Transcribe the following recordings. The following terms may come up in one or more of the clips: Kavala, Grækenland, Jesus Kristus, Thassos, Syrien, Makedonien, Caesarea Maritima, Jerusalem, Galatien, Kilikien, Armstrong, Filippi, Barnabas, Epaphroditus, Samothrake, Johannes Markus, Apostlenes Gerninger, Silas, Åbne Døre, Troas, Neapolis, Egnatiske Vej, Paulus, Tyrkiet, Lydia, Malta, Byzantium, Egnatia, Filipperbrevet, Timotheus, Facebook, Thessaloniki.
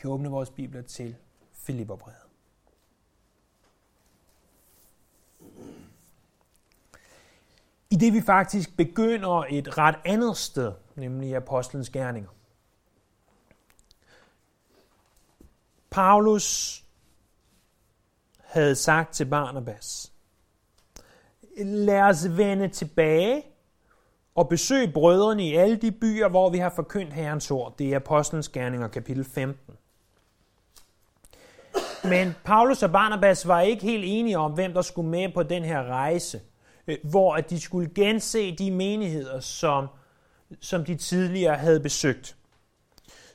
kan åbne vores bibler til Filipperbrevet. I det vi faktisk begynder et ret andet sted, nemlig Apostlenes Gerninger. Paulus havde sagt til Barnabas, lad os vende tilbage og besøge brødrene i alle de byer, hvor vi har forkyndt Herrens ord. Det er Apostlenes Gerninger, kapitel 15. Men Paulus og Barnabas var ikke helt enige om, hvem der skulle med på den her rejse, hvor at de skulle gense de menigheder, som de tidligere havde besøgt.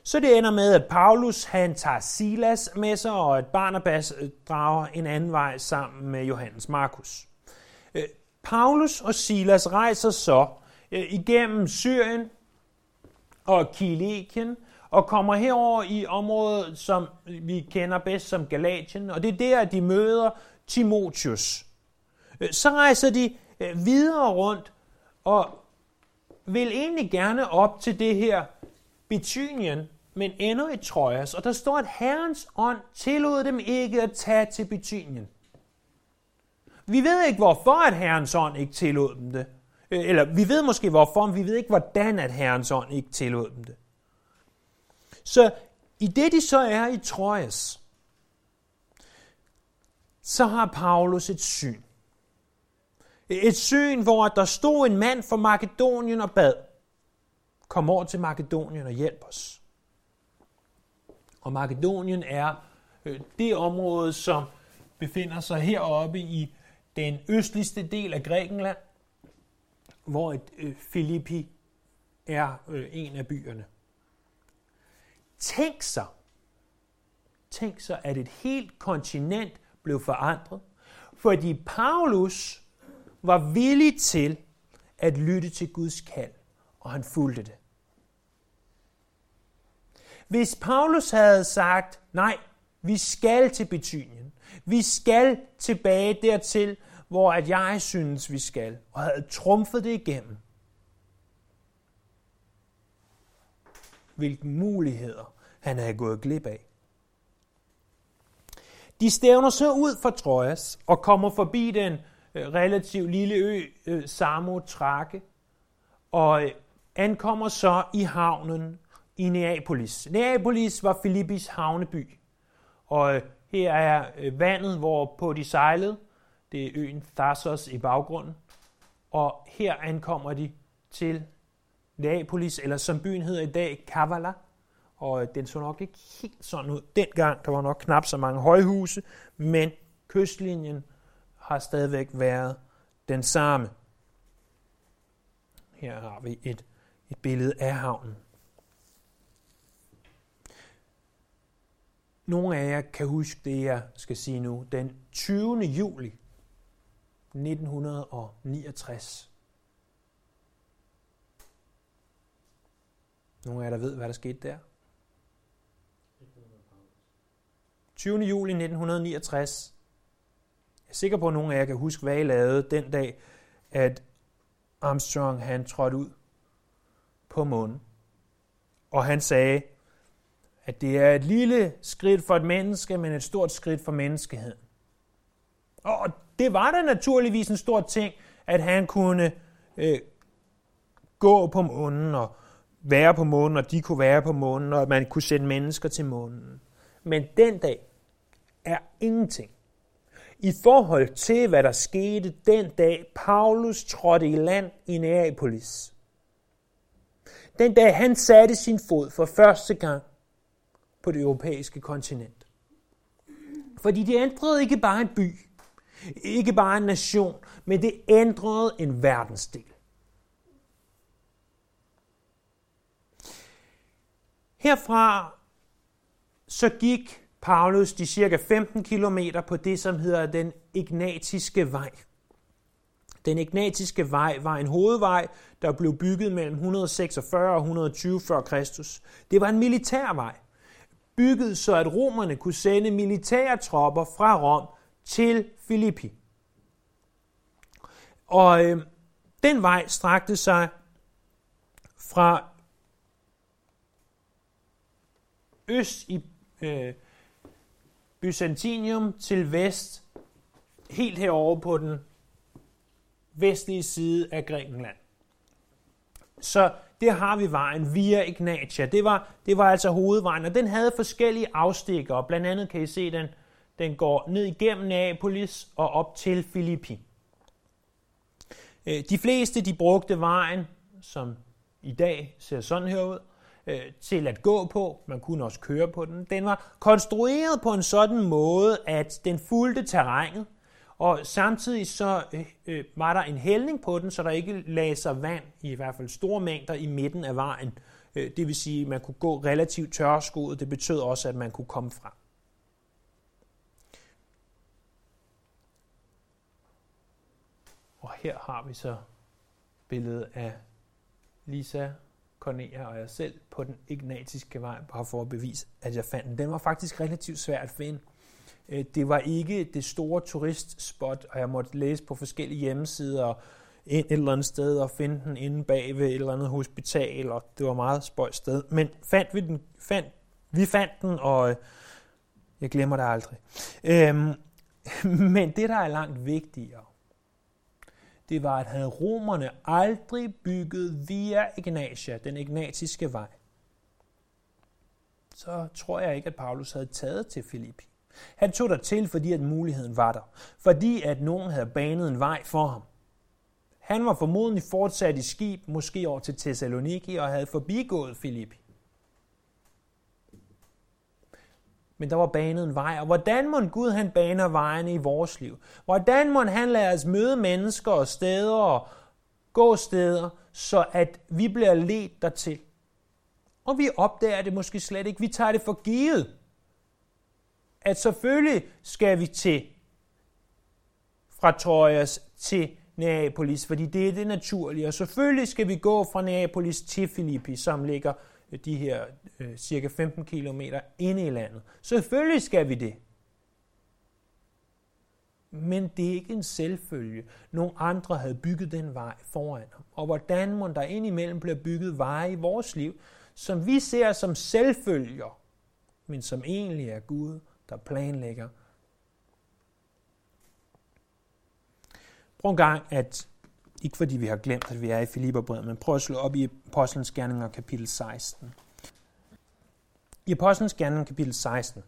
Så det ender med, at Paulus han tager Silas med sig, og at Barnabas drager en anden vej sammen med Johannes Markus. Paulus og Silas rejser så igennem Syrien og Kilikien, og kommer herover i området, som vi kender bedst som Galatien, og det er der, de møder Timotheus. Så rejser de videre rundt, og vil egentlig gerne op til det her Bithynien, men endnu i Troas, og der står, at Herrens ånd tillod dem ikke at tage til Bithynien. Vi ved ikke, hvorfor at Herrens ånd ikke tillod dem det. Eller vi ved måske hvorfor, men vi ved ikke, hvordan at Herrens ånd ikke tillod dem det. Så i det, de så er i Troas, så har Paulus et syn. Et syn, hvor der stod en mand fra Makedonien og bad. Kom over til Makedonien og hjælp os. Og Makedonien er det område, som befinder sig heroppe i den østligste del af Grækenland, hvor Filippi er en af byerne. Tænk sig, at et helt kontinent blev forandret, fordi Paulus var villig til at lytte til Guds kald, og han fulgte det. Hvis Paulus havde sagt, nej, vi skal til Bithynien, vi skal tilbage dertil, hvor at jeg synes, vi skal, og havde trumfet det igennem, hvilke muligheder han havde gået glip af. De stævner så ud fra Troas og kommer forbi den relativt lille ø Samothrake og ankommer så i havnen i Neapolis. Neapolis var Filippis havneby, og her er vandet, hvorpå de sejlede. Det er øen Thassos i baggrunden, og her ankommer de til Neapolis, eller som byen hedder i dag, Kavala, og den så nok ikke helt sådan ud dengang. Der var nok knap så mange højhuse, men kystlinjen har stadigvæk været den samme. Her har vi et billede af havnen. Nogle af jer kan huske det, jeg skal sige nu. Den 20. juli 1969. Nogle af jer, der ved, hvad der skete der. 20. juli 1969. Jeg er sikker på, at nogle af jer kan huske, hvad I lavede den dag, at Armstrong han trådte ud på månen. Og han sagde, at det er et lille skridt for et menneske, men et stort skridt for menneskeheden. Og det var da naturligvis en stor ting, at han kunne gå på månen og være på månen, og de kunne være på månen, og man kunne sende mennesker til månen. Men den dag er ingenting i forhold til, hvad der skete den dag, Paulus trådte i land i Neapolis. Den dag, han satte sin fod for første gang på det europæiske kontinent. Fordi det ændrede ikke bare en by, ikke bare en nation, men det ændrede en verdensdel. Herfra så gik Paulus de cirka 15 kilometer på det, som hedder den Egnatiske Vej. Den Egnatiske Vej var en hovedvej, der blev bygget mellem 146 og 120 f.Kr. Det var en militærvej, bygget så, at romerne kunne sende militærtropper fra Rom til Filippi. Og den vej strakte sig fra øst i Byzantium til vest, helt herovre på den vestlige side af Grækenland. Så det har vi vejen via Egnatia. Det var altså hovedvejen, og den havde forskellige afstikkere. Blandt andet kan I se, den går ned igennem Neapolis og op til Filippi. De fleste de brugte vejen, som i dag ser sådan her ud, til at gå på. Man kunne også køre på den. Den var konstrueret på en sådan måde, at den fulgte terrænet, og samtidig så var der en hældning på den, så der ikke lagde sig vand, i hvert fald store mængder, i midten af vejen. Det vil sige, at man kunne gå relativt tørskoet. Det betød også, at man kunne komme frem. Og her har vi så billedet af Lisa, Cornea og jeg selv på den Egnatiske Vej, bare for at bevise, at jeg fandt den. Den var faktisk relativt svær at finde. Det var ikke det store turistspot, og jeg måtte læse på forskellige hjemmesider et eller andet sted og finde den inde bag ved et eller andet hospital, og det var meget spøjst sted. Men vi fandt den, og jeg glemmer det aldrig. Men det, der er langt vigtigere, det var, at havde romerne aldrig bygget via Egnatia, den Egnatiske Vej, så tror jeg ikke, at Paulus havde taget til Filippi. Han tog der til, fordi at muligheden var der. Fordi at nogen havde banet en vej for ham. Han var formodentlig fortsat i skib, måske over til Thessaloniki, og havde forbigået Filippi. Men der var banet en vej, og hvordan mon Gud han baner vejene i vores liv? Hvordan mon han lader os møde mennesker og steder og gåsteder, så at vi bliver ledt dertil? Og vi opdager det måske slet ikke. Vi tager det for givet, at selvfølgelig skal vi til fra Troas til Neapolis, fordi det er det naturlige. Og selvfølgelig skal vi gå fra Neapolis til Filippi, som ligger de her cirka 15 kilometer inde i landet. Selvfølgelig skal vi det. Men det er ikke en selvfølge. Nogle andre havde bygget den vej foran ham. Og hvordan må der indimellem bliver bygget veje i vores liv, som vi ser som selvfølger, men som egentlig er Gud, der planlægger. Prøv en gang at, ikke fordi vi har glemt, at vi er i Filipperbrevet, men prøv at slå op i Apostlenes Gerninger kapitel 16. I Apostlenes Gerninger kapitel 16,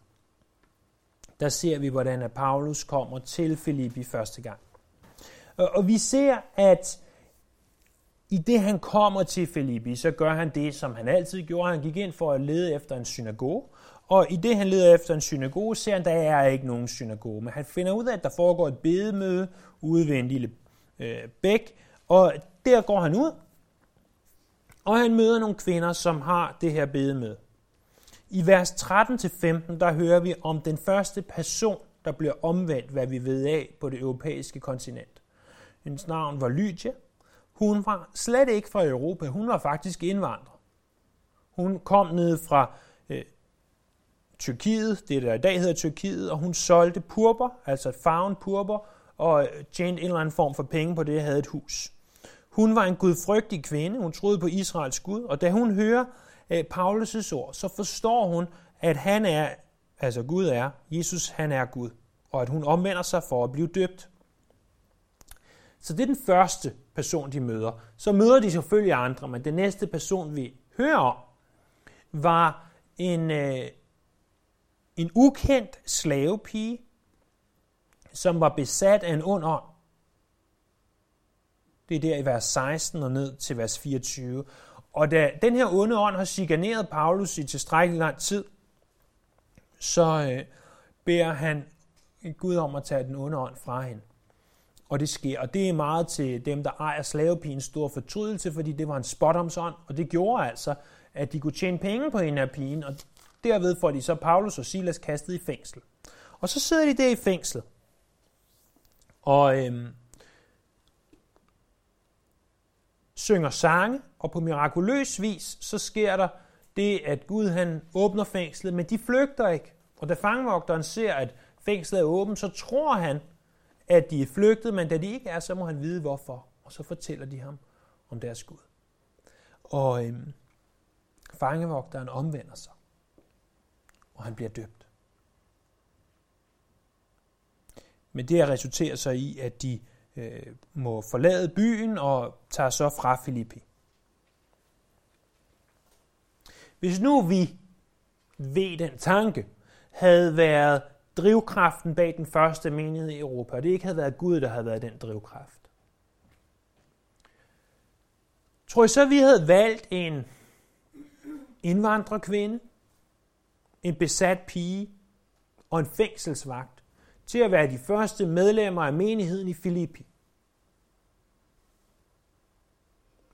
der ser vi, hvordan Paulus kommer til Filippi første gang. Og vi ser, at i det han kommer til Filippi, så gør han det, som han altid gjorde. Han gik ind for at lede efter en synagoge. Og i det, han leder efter en synagoge, ser han, der er ikke nogen synagoge. Men han finder ud af, at der foregår et bedemøde ude ved en lille bæk. Og der går han ud, og han møder nogle kvinder, som har det her bedemøde. I vers 13-15, der hører vi om den første person, der bliver omvendt, hvad vi ved af på det europæiske kontinent. Hendes navn var Lydia. Hun var slet ikke fra Europa. Hun var faktisk indvandrer. Hun kom ned fra Tyrkiet, det der i dag hedder Tyrkiet, og hun solgte purpur, altså farven purpur, og tjente en eller anden form for penge på det, at havde et hus. Hun var en gudfrygtig kvinde, hun troede på Israels Gud, og da hun hører Paulus' ord, så forstår hun, at han er, altså Gud er, Jesus han er Gud, og at hun omvender sig for at blive døbt. Så det er den første person, de møder. Så møder de selvfølgelig andre, men den næste person, vi hører om, var en ukendt slavepige, som var besat af en ond ånd. Det er der i vers 16 og ned til vers 24. Og da den her onde ånd har chikaneret Paulus i tilstrækkelig lang tid, så beder han Gud om at tage den onde ånd fra hende. Og det sker. Og det er meget til dem, der ejer slavepigens store fortrydelse, fordi det var en spådomsånd. Og det gjorde altså, at de kunne tjene penge på hende af pigen, og derved får de så Paulus og Silas kastet i fængsel. Og så sidder de der i fængsel. Og synger sange, og på mirakuløs vis, så sker der det, at Gud han åbner fængslet, men de flygter ikke. Og da fangevogteren ser, at fængslet er åbent, så tror han, at de er flygtet, men da de ikke er, så må han vide hvorfor. Og så fortæller de ham om deres Gud. Og fangevogteren omvender sig. og han bliver døbt. Men det her resulterer så i, at de må forlade byen og tager så fra Filippi. Hvis nu vi ved den tanke havde været drivkraften bag den første menighed i Europa, og det ikke havde været Gud, der havde været den drivkraft, tror I så, vi havde valgt en indvandrerkvinde, en besat pige og en fængselsvagt til at være de første medlemmer af menigheden i Filippi?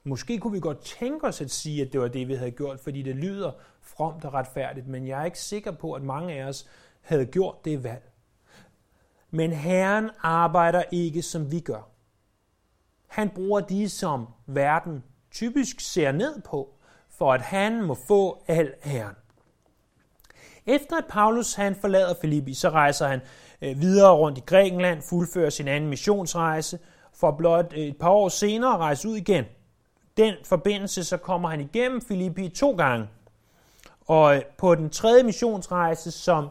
Måske kunne vi godt tænke os at sige, at det var det, vi havde gjort, fordi det lyder fromt og retfærdigt, men jeg er ikke sikker på, at mange af os havde gjort det valg. Men Herren arbejder ikke, som vi gør. Han bruger de, som verden typisk ser ned på, for at han må få al æren. Efter at Paulus han forlader Filippi, så rejser han videre rundt i Grækenland, fuldfører sin anden missionsrejse, for blot et par år senere at rejse ud igen. Den forbindelse så kommer han igennem Filippi 2 gange. Og på den 3. missionsrejse, som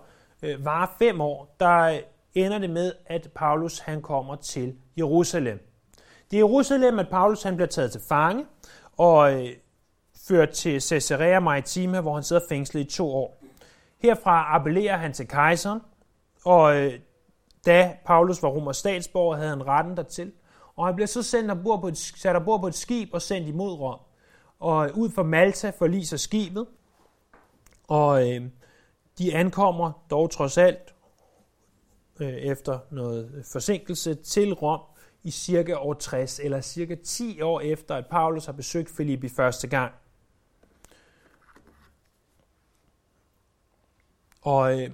varer 5 år, der ender det med, at Paulus han kommer til Jerusalem. Det er Jerusalem, at Paulus han bliver taget til fange og ført til Caesarea Maritima, hvor han sidder fængslet i 2 år. Herfra appellerer han til kejseren, og da Paulus var romersk statsborger, havde han retten dertil. Og han bliver så sat ombord på et skib og sendt imod Rom. Og ud fra Malta forliser skibet, og de ankommer dog trods alt efter noget forsinkelse til Rom i cirka år 60, eller cirka 10 år efter, at Paulus har besøgt Filippi første gang. Og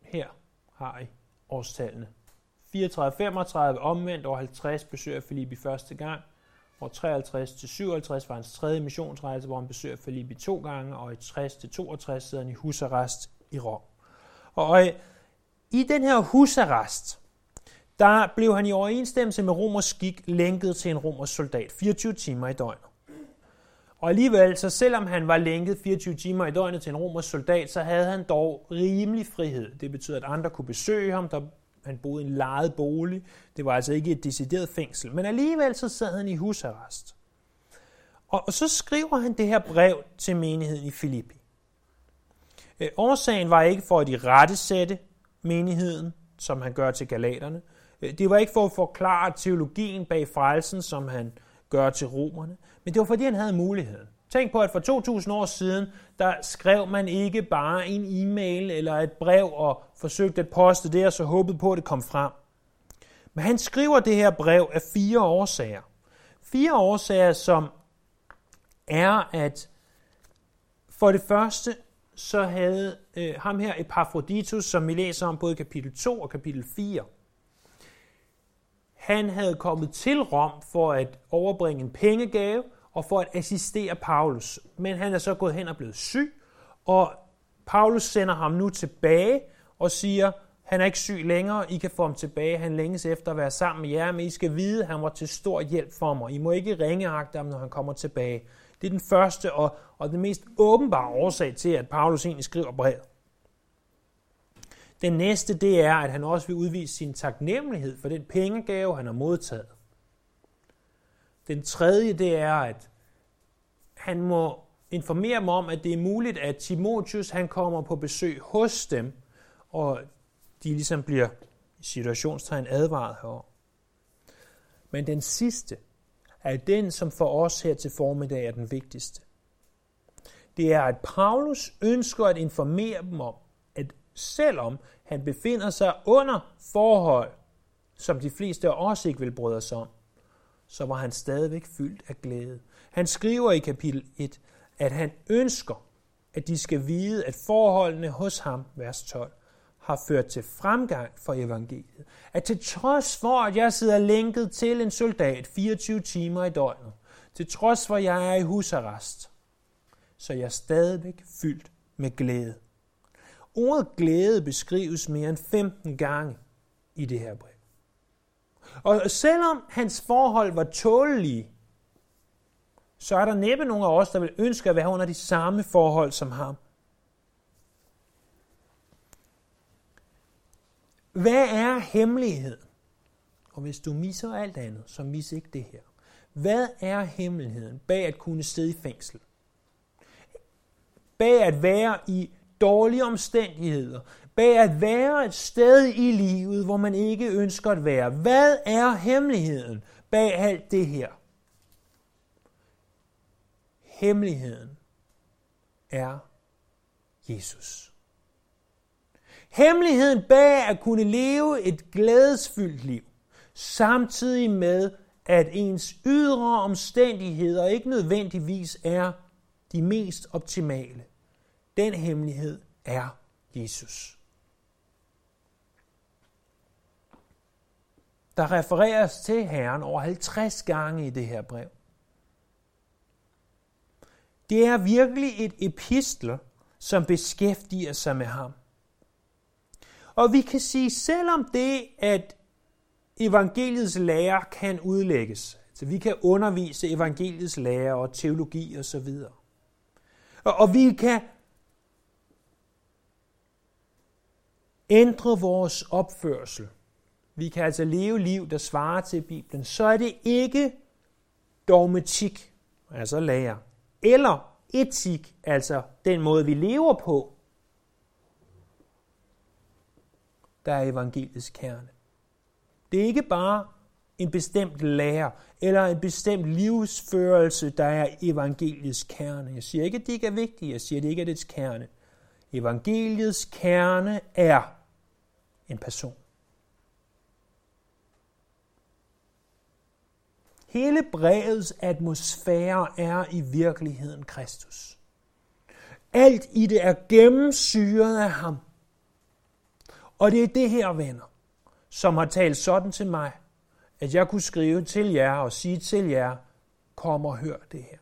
her har I årstallene. 34-35 omvendt, år 50 besøger Filippi første gang, år 53-57 var hans 3. missionsrejse, hvor han besøger Filippi 2 gange, og i 60-62 sidder han i husarrest i Rom. Og i den her husarrest, der blev han i overensstemmelse med romersk skik lænket til en romersk soldat 24 timer i døgnet. Og alligevel, så selvom han var lænket 24 timer i døgnet til en romersk soldat, så havde han dog rimelig frihed. Det betyder, at andre kunne besøge ham, han boede i en lejet bolig. Det var altså ikke et decideret fængsel. Men alligevel så sad han i husarrest. Og så skriver han det her brev til menigheden i Filippi. Årsagen var ikke for at irettesætte menigheden, som han gør til galaterne. Det var ikke for at forklare teologien bag frelsen, som han gør til romerne. Men det var fordi, han havde muligheden. Tænk på, at for 2000 år siden, der skrev man ikke bare en e-mail eller et brev og forsøgte at poste det, og så håbede på, at det kom frem. Men han skriver det her brev af 4 årsager. 4 årsager, som er, at for det første, så havde ham her Epaphroditus, som vi læser om både i kapitel 2 og kapitel 4, han havde kommet til Rom for at overbringe en pengegave, og for at assistere Paulus. Men han er så gået hen og blevet syg, og Paulus sender ham nu tilbage og siger, han er ikke syg længere, I kan få ham tilbage, han længes efter at være sammen med jer, men I skal vide, han var til stor hjælp for mig. I må ikke ringeagte ham, når han kommer tilbage. Det er den første og den mest åbenbare årsag til, at Paulus egentlig skriver brevet. Den næste, det er, at han også vil udvise sin taknemmelighed for den pengegave, han har modtaget. Den tredje, det er, at han må informere dem om, at det er muligt, at Timotheus han kommer på besøg hos dem, og de ligesom bliver i situationstegn advaret herover. Men den sidste er den, som for os her til formiddag er den vigtigste. Det er, at Paulus ønsker at informere dem om, at selvom han befinder sig under forhold, som de fleste af os ikke vil bryde sig om, så var han stadigvæk fyldt af glæde. Han skriver i kapitel 1, at han ønsker, at de skal vide, at forholdene hos ham, vers 12, har ført til fremgang for evangeliet. At til trods for, at jeg sidder lænket til en soldat 24 timer i døgnet, til trods for, at jeg er i husarrest, så jeg er stadigvæk fyldt med glæde. Ordet glæde beskrives mere end 15 gange i det her brev. Og selvom hans forhold var tålelige, så er der næppe nogen af os, der vil ønske at være under de samme forhold som ham. Hvad er hemmeligheden? Og hvis du misser alt andet, så misser ikke det her. Hvad er hemmeligheden bag at kunne sidde i fængsel? Bag at være i dårlige omstændigheder? Bag at være et sted i livet, hvor man ikke ønsker at være? Hvad er hemmeligheden bag alt det her? Hemmeligheden er Jesus. Hemmeligheden bag at kunne leve et glædesfyldt liv, samtidig med, at ens ydre omstændigheder ikke nødvendigvis er de mest optimale. Den hemmelighed er Jesus. Der refereres til Herren over 50 gange i det her brev. Det er virkelig et epistel, som beskæftiger sig med ham. Og vi kan sige, selvom det, at evangeliets lære kan udlægges, altså vi kan undervise evangeliets lære og teologi osv., og vi kan ændre vores opførsel, vi kan altså leve liv, der svarer til Bibelen, så er det ikke dogmatik, altså lære, eller etik, altså den måde, vi lever på, der er evangeliets kerne. Det er ikke bare en bestemt lære eller en bestemt livsførelse, der er evangeliets kerne. Jeg siger ikke, at det ikke er vigtigt. Jeg siger, at det ikke er dets kerne. Evangeliets kerne er en person. Hele brevets atmosfære er i virkeligheden Kristus. Alt i det er gennemsyret af ham. Og det er det her, venner, som har talt sådan til mig, at jeg kunne skrive til jer og sige til jer, kom og hør det her.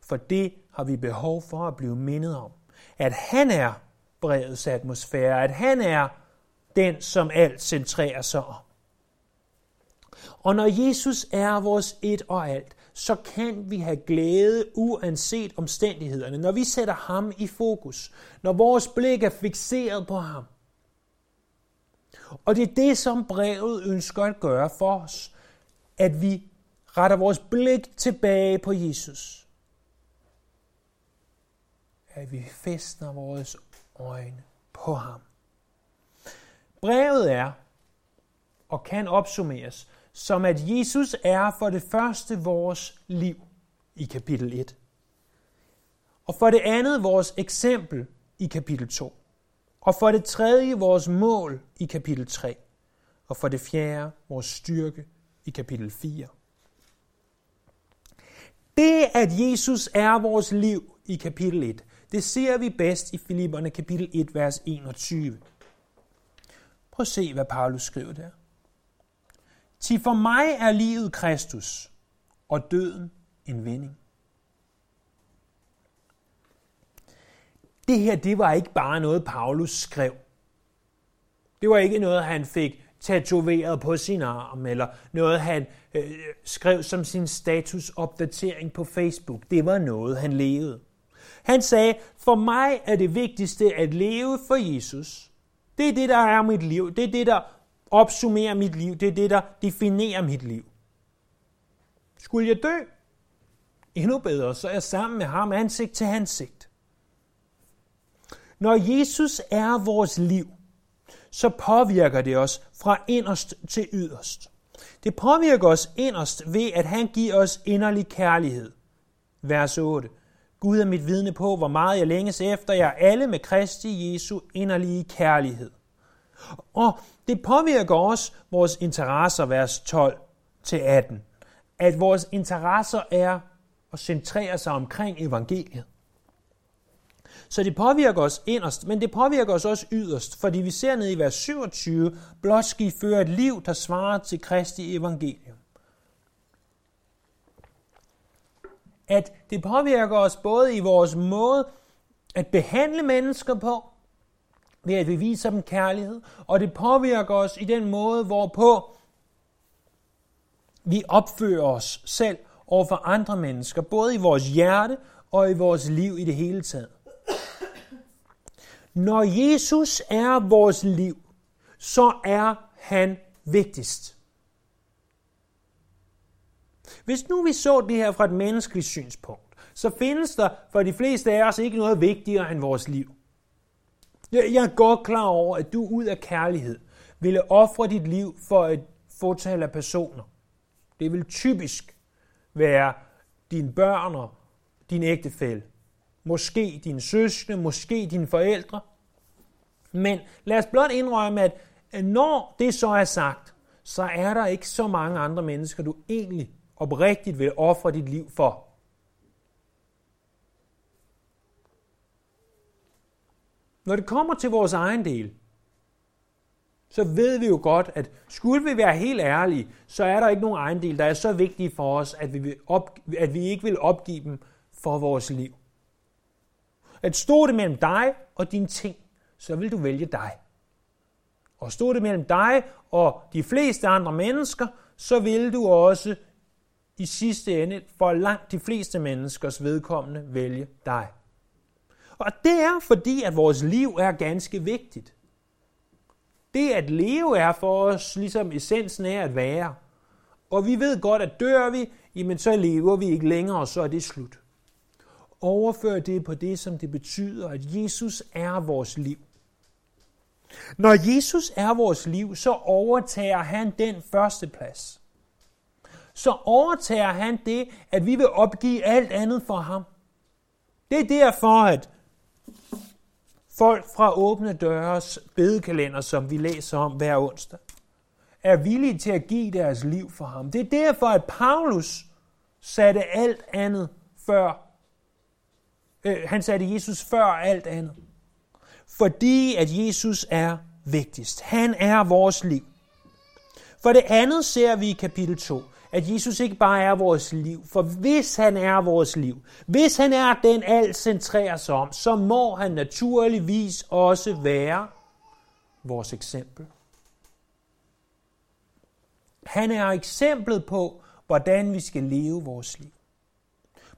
For det har vi behov for at blive mindet om. At han er brevets atmosfære, at han er den, som alt centrerer sig om. Og når Jesus er vores et og alt, så kan vi have glæde uanset omstændighederne. Når vi sætter ham i fokus, når vores blik er fikseret på ham. Og det er det, som brevet ønsker at gøre for os, at vi retter vores blik tilbage på Jesus. At vi fæstner vores øjne på ham. Brevet er, og kan opsummeres, som at Jesus er for det første vores liv i kapitel 1, og for det andet vores eksempel i kapitel 2, og for det tredje vores mål i kapitel 3, og for det fjerde vores styrke i kapitel 4. Det, at Jesus er vores liv i kapitel 1, det ser vi bedst i Filipperne kapitel 1, vers 21. Prøv at se, hvad Paulus skriver der. Til for mig er livet Kristus, og døden en vinding. Det her, det var ikke bare noget, Paulus skrev. Det var ikke noget, han fik tatoveret på sin arm, eller noget, han skrev som sin statusopdatering på Facebook. Det var noget, han levede. Han sagde, for mig er det vigtigste at leve for Jesus. Det er det, der er mit liv. Det er det, der opsummerer mit liv. Det er det, der definerer mit liv. Skulle jeg dø? Endnu bedre, så er jeg sammen med ham ansigt til ansigt. Når Jesus er vores liv, så påvirker det os fra inderst til yderst. Det påvirker os inderst ved, at han giver os inderlig kærlighed. Vers 8. Gud er mit vidne på, hvor meget jeg længes efter jer alle med Kristi Jesu inderlige kærlighed. Og det påvirker også vores interesser, vers 12-18, at vores interesser er at centrere sig omkring evangeliet. Så det påvirker os inderst, men det påvirker os også yderst, fordi vi ser ned i vers 27, blot skal I føre et liv, der svarer til Kristi evangelium. At det påvirker os både i vores måde at behandle mennesker på, ved at vi viser dem kærlighed, og det påvirker os i den måde, hvorpå vi opfører os selv overfor andre mennesker, både i vores hjerte og i vores liv i det hele taget. Når Jesus er vores liv, så er han vigtigst. Hvis nu vi så det her fra et menneskeligt synspunkt, så findes der for de fleste af os ikke noget vigtigere end vores liv. Jeg er godt klar over, at du ud af kærlighed ville ofre dit liv for et fåtal af personer. Det vil typisk være dine børn og din ægtefælle. Måske dine søskende, måske dine forældre. Men lad os blot indrømme, at når det så er sagt, så er der ikke så mange andre mennesker, du egentlig oprigtigt vil ofre dit liv for. Når det kommer til vores egen del, så ved vi jo godt, at skulle vi være helt ærlige, så er der ikke nogen egen del, der er så vigtige for os, at vi ikke vil opgive dem for vores liv. At stå det mellem dig og dine ting, så vil du vælge dig. Og stå det mellem dig og de fleste andre mennesker, så vil du også i sidste ende for langt de fleste menneskers vedkommende vælge dig. Og det er fordi, at vores liv er ganske vigtigt. Det at leve er for os ligesom essensen af at være. Og vi ved godt, at dør vi, jamen så lever vi ikke længere, og så er det slut. Overfør det på det, som det betyder, at Jesus er vores liv. Når Jesus er vores liv, så overtager han den første plads. Så overtager han det, at vi vil opgive alt andet for ham. Det er derfor, at folk fra Åbne Døres bedekalender, som vi læser om hver onsdag, er villige til at give deres liv for ham. Det er derfor, at Paulus satte alt andet før. Han satte Jesus før alt andet. Fordi at Jesus er vigtigst. Han er vores liv. For det andet ser vi i kapitel 2, at Jesus ikke bare er vores liv. For hvis han er vores liv, hvis han er den alt centrerer sig om, så må han naturligvis også være vores eksempel. Han er eksemplet på, hvordan vi skal leve vores liv.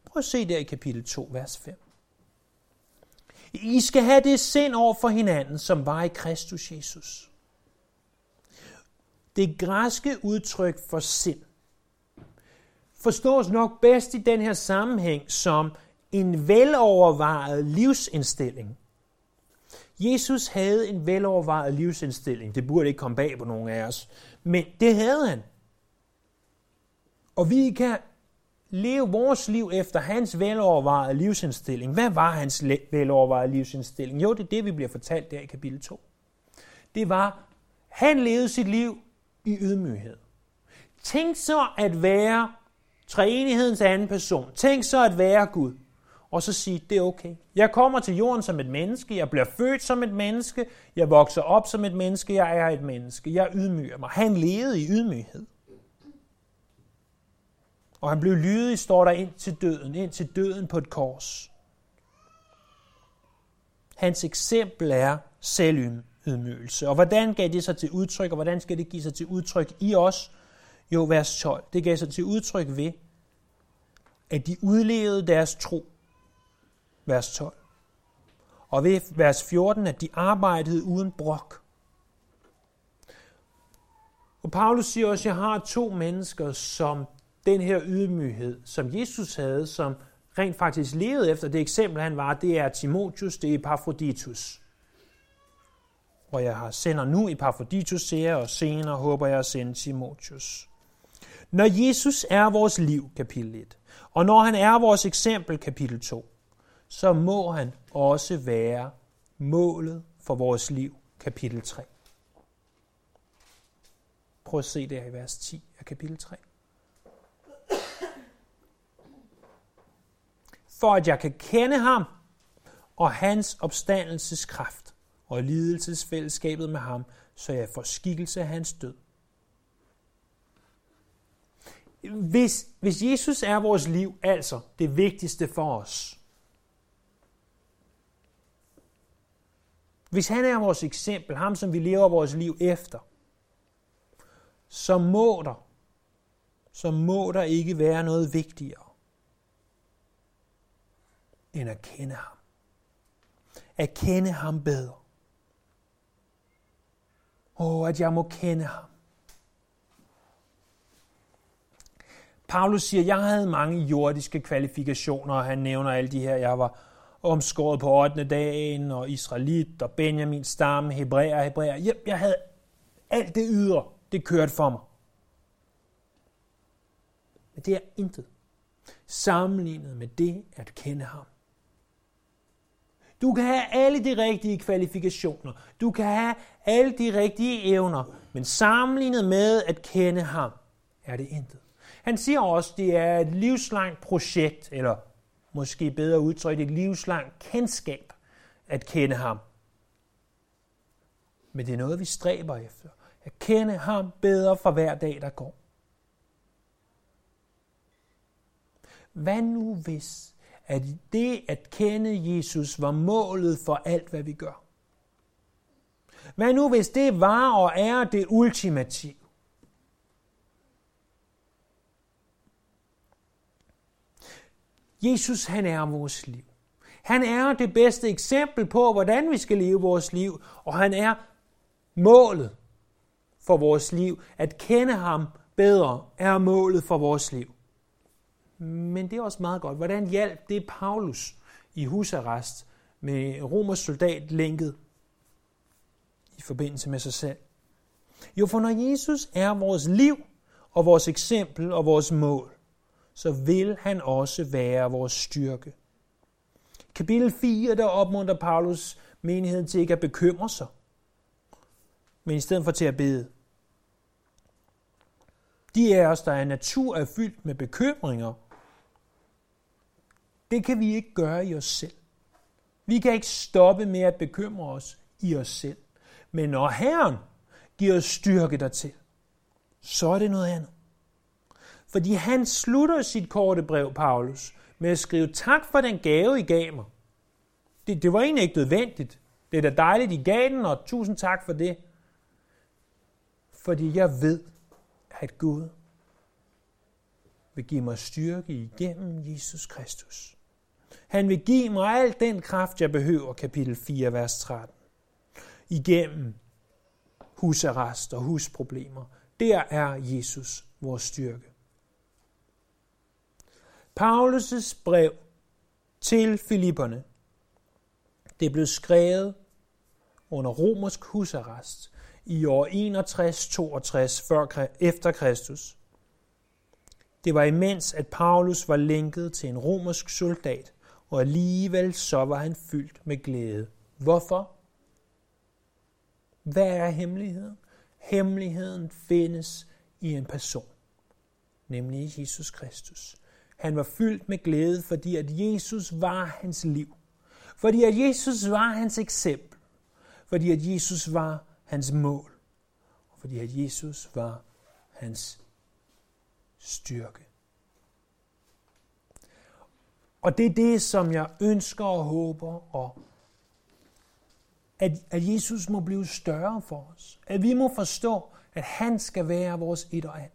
Prøv at se der i kapitel 2, vers 5. I skal have det sind over for hinanden, som var i Kristus Jesus. Det græske udtryk for sind forstås nok bedst i den her sammenhæng som en velovervejet livsindstilling. Jesus havde en velovervejet livsindstilling. Det burde ikke komme bag på nogen af os, men det havde han. Og vi kan leve vores liv efter hans velovervejede livsindstilling. Hvad var hans velovervejede livsindstilling? Jo, det er det, vi bliver fortalt der i kapitel 2. Det var, han levede sit liv i ydmyghed. Tænk så at være treenighedens anden person. Tænk så at være Gud. Og så sige, det er okay. Jeg kommer til jorden som et menneske. Jeg bliver født som et menneske. Jeg vokser op som et menneske. Jeg er et menneske. Jeg ydmyger mig. Han levede i ydmyghed. Og han blev lydig, står der, ind til døden på et kors. Hans eksempel er selvydmygelse. Og hvordan gav det sig til udtryk, og hvordan skal det give sig til udtryk i os? Jo, vers 12. Det gav sig til udtryk ved, at de udlevede deres tro. Vers 12. Og ved vers 14, at de arbejdede uden brok. Og Paulus siger også, jeg har to mennesker, som den her ydmyghed, som Jesus havde, som rent faktisk levede efter det eksempel, han var, det er Timotheus, det er Epaphroditus. Og jeg sender nu Epaphroditus her, og senere håber jeg at sende Timotheus. Når Jesus er vores liv, kapitel 1, og når han er vores eksempel, kapitel 2, så må han også være målet for vores liv, kapitel 3. Prøv at se det her i vers 10 af kapitel 3. For at jeg kan kende ham og hans opstandelseskraft og lidelsesfællesskabet med ham, så jeg får skikkelse af hans død. Hvis Jesus er vores liv, altså det vigtigste for os, hvis han er vores eksempel, ham som vi lever vores liv efter, så må der ikke være noget vigtigere end at kende ham. At kende ham bedre. og at jeg må kende ham. Paulus siger, jeg havde mange jordiske kvalifikationer, og han nævner alle de her. Jeg var omskåret på 8. dagen, og israelit, og Benjamins stamme, hebræer. Jeg havde alt det ydre, det kørte for mig. Men det er intet sammenlignet med det at kende ham. Du kan have alle de rigtige kvalifikationer, du kan have alle de rigtige evner, men sammenlignet med at kende ham, er det intet. Han siger også, at det er et livslangt projekt, eller måske bedre udtrykt, et livslangt kendskab at kende ham. Men det er noget, vi stræber efter. At kende ham bedre for hver dag, der går. Hvad nu hvis, at det at kende Jesus var målet for alt, hvad vi gør? Hvad nu hvis det var og er det ultimative? Jesus, han er vores liv. Han er det bedste eksempel på, hvordan vi skal leve vores liv, og han er målet for vores liv. At kende ham bedre er målet for vores liv. Men det er også meget godt. Hvordan hjalp det Paulus i husarrest med romersk soldat lænket i forbindelse med sig selv? Jo, for når Jesus er vores liv og vores eksempel og vores mål, så vil han også være vores styrke. Kapitel 4, der opmuntrer Paulus menigheden til ikke at bekymre sig, men i stedet for til at bede. De af os, der er natur, er fyldt med bekymringer. Det kan vi ikke gøre i os selv. Vi kan ikke stoppe med at bekymre os i os selv. Men når Herren giver os styrke dertil, så er det noget andet. Fordi han slutter sit korte brev, Paulus, med at skrive, tak for den gave, I gav mig. Det var egentlig ikke nødvendigt. Det er da dejligt, I gav den, og tusind tak for det. Fordi jeg ved, at Gud vil give mig styrke igennem Jesus Kristus. Han vil give mig al den kraft, jeg behøver, kapitel 4, vers 13. Igennem husarrest og husproblemer. Der er Jesus vores styrke. Paulus' brev til Filipperne, det blev skrevet under romersk husarrest i år 61-62 efter Kristus. Det var imens, at Paulus var lænket til en romersk soldat, og alligevel så var han fyldt med glæde. Hvorfor? Hvad er hemmeligheden? Hemmeligheden findes i en person, nemlig Jesus Kristus. Han var fyldt med glæde, fordi at Jesus var hans liv. Fordi at Jesus var hans eksempel. Fordi at Jesus var hans mål. Og fordi at Jesus var hans styrke. Og det er det, som jeg ønsker og håber, og at Jesus må blive større for os. At vi må forstå, at han skal være vores et og alt.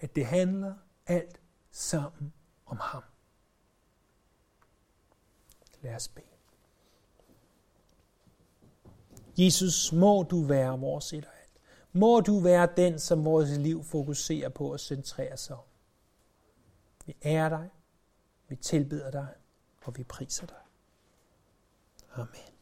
At det handler alt sammen om ham. Lad os bede. Jesus, må du være vores et og alt. Må du være den, som vores liv fokuserer på og centrerer sig om. Vi ærer dig, vi tilbeder dig, og vi priser dig. Amen.